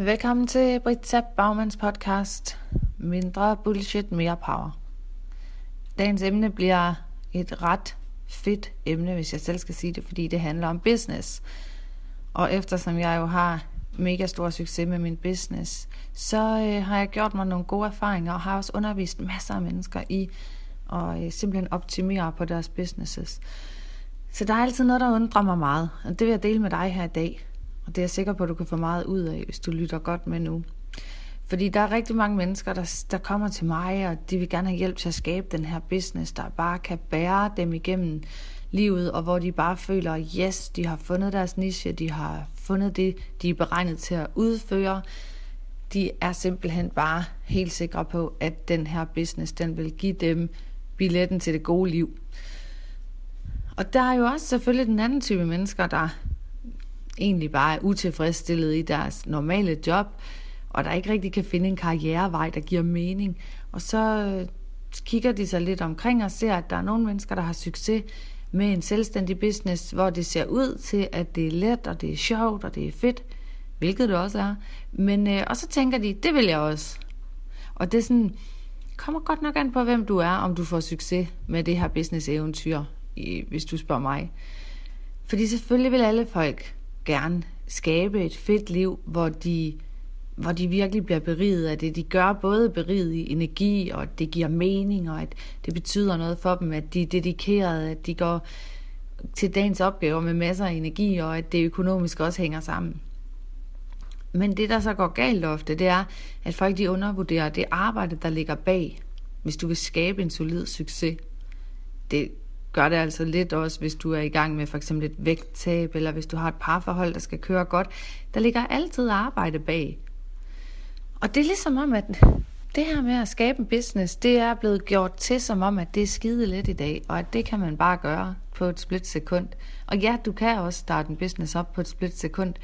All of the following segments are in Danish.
Velkommen til Britta Baumanns podcast, Mindre bullshit, mere power. Dagens emne bliver et ret fedt emne, hvis jeg selv skal sige det, fordi det handler om business. Og eftersom jeg jo har mega stor succes med min business, så har jeg gjort mig nogle gode erfaringer og har også undervist masser af mennesker i at simpelthen optimere på deres businesses. Så der er altid noget, der undrer mig meget, og det vil jeg dele med dig her i dag. Og det er jeg sikker på, at du kan få meget ud af, hvis du lytter godt med nu. Fordi der er rigtig mange mennesker, der kommer til mig, og de vil gerne have hjælp til at skabe den her business, der bare kan bære dem igennem livet, og hvor de bare føler, at yes, de har fundet deres niche, de har fundet det, de er beregnet til at udføre. De er simpelthen bare helt sikre på, at den her business, den vil give dem billetten til det gode liv. Og der er jo også selvfølgelig den anden type mennesker, der egentlig bare er utilfredsstillet i deres normale job, og der ikke rigtig kan finde en karrierevej, der giver mening. Og så kigger de sig lidt omkring og ser, at der er nogle mennesker, der har succes med en selvstændig business, hvor det ser ud til, at det er let, og det er sjovt, og det er fedt, hvilket det også er. Men, og så tænker de, det vil jeg også. Og det er sådan, kommer godt nok an på, hvem du er, om du får succes med det her business-eventyr, hvis du spørger mig. Fordi selvfølgelig vil alle folk gerne skabe et fedt liv, hvor de virkelig bliver beriget af det. De gør både beriget i energi, og det giver mening, og at det betyder noget for dem, at de er dedikerede, at de går til dagens opgaver med masser af energi, og at det økonomisk også hænger sammen. Men det, der så går galt ofte, det er, at folk de undervurderer det arbejde, der ligger bag, hvis du vil skabe en solid succes. Det gør det altså lidt også, hvis du er i gang med for eksempel et vægttab, eller hvis du har et parforhold, der skal køre godt. Der ligger altid arbejde bag. Og det er ligesom om, at det her med at skabe en business, det er blevet gjort til som om, at det er skide let i dag, og at det kan man bare gøre på et splitsekund. Og ja, du kan også starte en business op på et splitsekund,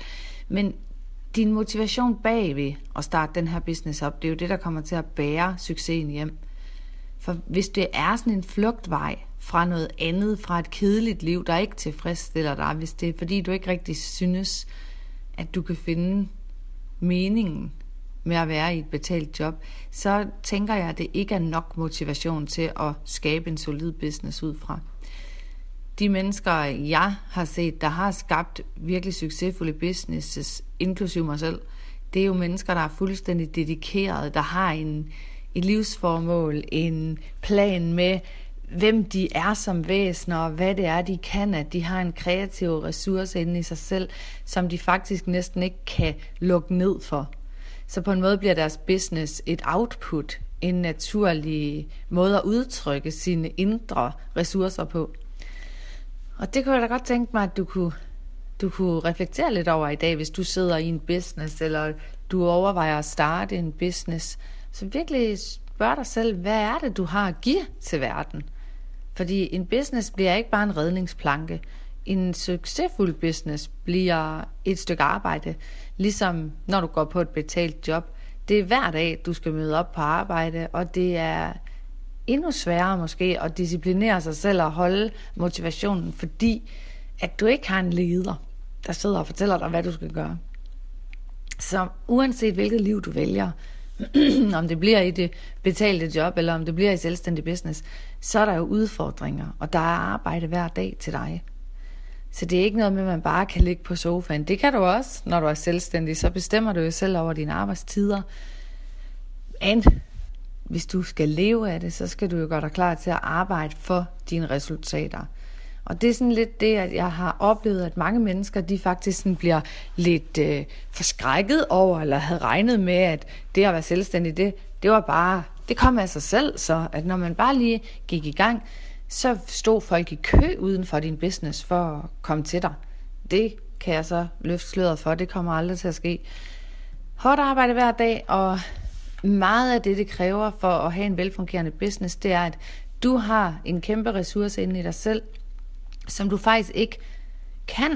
men din motivation bag ved at starte den her business op, det er jo det, der kommer til at bære succesen hjem. For hvis det er sådan en flugtvej fra noget andet, fra et kedeligt liv, der ikke tilfredsstiller dig, hvis det er fordi, du ikke rigtig synes, at du kan finde meningen med at være i et betalt job, så tænker jeg, at det ikke er nok motivation til at skabe en solid business ud fra. De mennesker, jeg har set, der har skabt virkelig succesfulde businesses, inklusive mig selv, det er jo mennesker, der er fuldstændig dedikerede, der har et livsformål, en plan med, hvem de er som væsener, og hvad det er, de kan, at de har en kreativ ressource inde i sig selv, som de faktisk næsten ikke kan lukke ned for. Så på en måde bliver deres business et output, en naturlig måde at udtrykke sine indre ressourcer på. Og det kunne jeg da godt tænke mig, at du kunne reflektere lidt over i dag, hvis du sidder i en business, eller du overvejer at starte en business. Så virkelig spørg dig selv, hvad er det, du har at give til verden? Fordi en business bliver ikke bare en redningsplanke. En succesfuld business bliver et stykke arbejde, ligesom når du går på et betalt job. Det er hver dag, du skal møde op på arbejde, og det er endnu sværere måske at disciplinere sig selv og holde motivationen, fordi at du ikke har en leder, der sidder og fortæller dig, hvad du skal gøre. Så uanset hvilket liv du vælger, om det bliver i det betalte job, eller om det bliver i selvstændig business, så er der jo udfordringer, og der er arbejde hver dag til dig. Så det er ikke noget med, at man bare kan ligge på sofaen. Det kan du også, når du er selvstændig, så bestemmer du jo selv over dine arbejdstider. Men hvis du skal leve af det, så skal du jo gøre dig klar til at arbejde for dine resultater. Og det er sådan lidt det, at jeg har oplevet, at mange mennesker, de faktisk sådan bliver lidt forskrækket over, eller havde regnet med, at det at være selvstændig, det var bare, det kom af sig selv, så at når man bare lige gik i gang, så stod folk i kø uden for din business for at komme til dig. Det kan jeg så løfte sløret for, det kommer aldrig til at ske. Hårdt arbejde hver dag, og meget af det, det kræver for at have en velfungerende business, det er, at du har en kæmpe ressource inde i dig selv, som du faktisk ikke kan.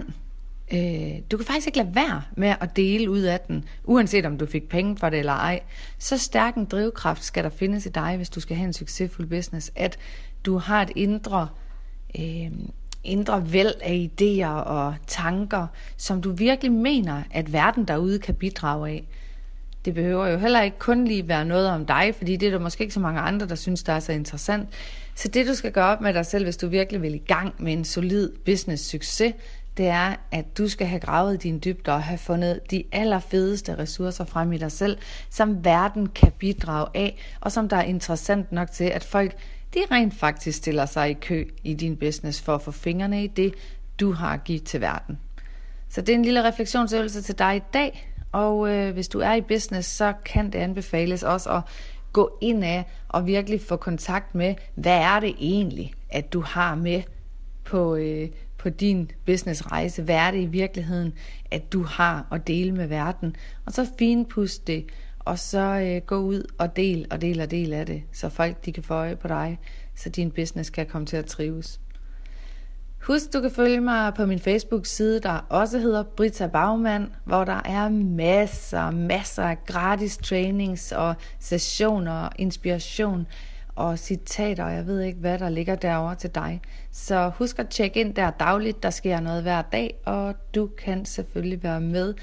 Du kan faktisk ikke lade være med at dele ud af den, uanset om du fik penge for det eller ej. Så stærk en drivkraft skal der findes i dig, hvis du skal have en succesfuld business, at du har et indre, indre væld af idéer og tanker, som du virkelig mener, at verden derude kan bidrage af. Det behøver jo heller ikke kun lige være noget om dig, fordi det er der måske ikke så mange andre, der synes, der er så interessant. Så det, du skal gøre op med dig selv, hvis du virkelig vil i gang med en solid business-succes, det er, at du skal have gravet dine dybder og have fundet de allerfedeste ressourcer frem i dig selv, som verden kan bidrage af, og som der er interessant nok til, at folk de rent faktisk stiller sig i kø i din business for at få fingrene i det, du har at give til verden. Så det er en lille refleksionsøvelse til dig i dag, og hvis du er i business, så kan det anbefales også at gå ind af og virkelig få kontakt med, hvad er det egentlig, at du har med på din businessrejse. Hvad er det i virkeligheden, at du har at dele med verden? Og så finpudse det, og så gå ud og del af det, så folk de kan få øje på dig, så din business kan komme til at trives. Husk, du kan følge mig på min Facebook-side, der også hedder Britta Baumann, hvor der er masser af gratis trainings og sessioner og inspiration og citater, og jeg ved ikke, hvad der ligger derovre til dig. Så husk at tjekke ind der dagligt, der sker noget hver dag, og du kan selvfølgelig være med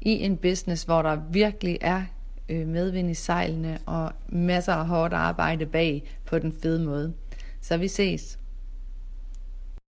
i en business, hvor der virkelig er medvind i sejlene og masser af hårdt arbejde bag på den fede måde. Så vi ses.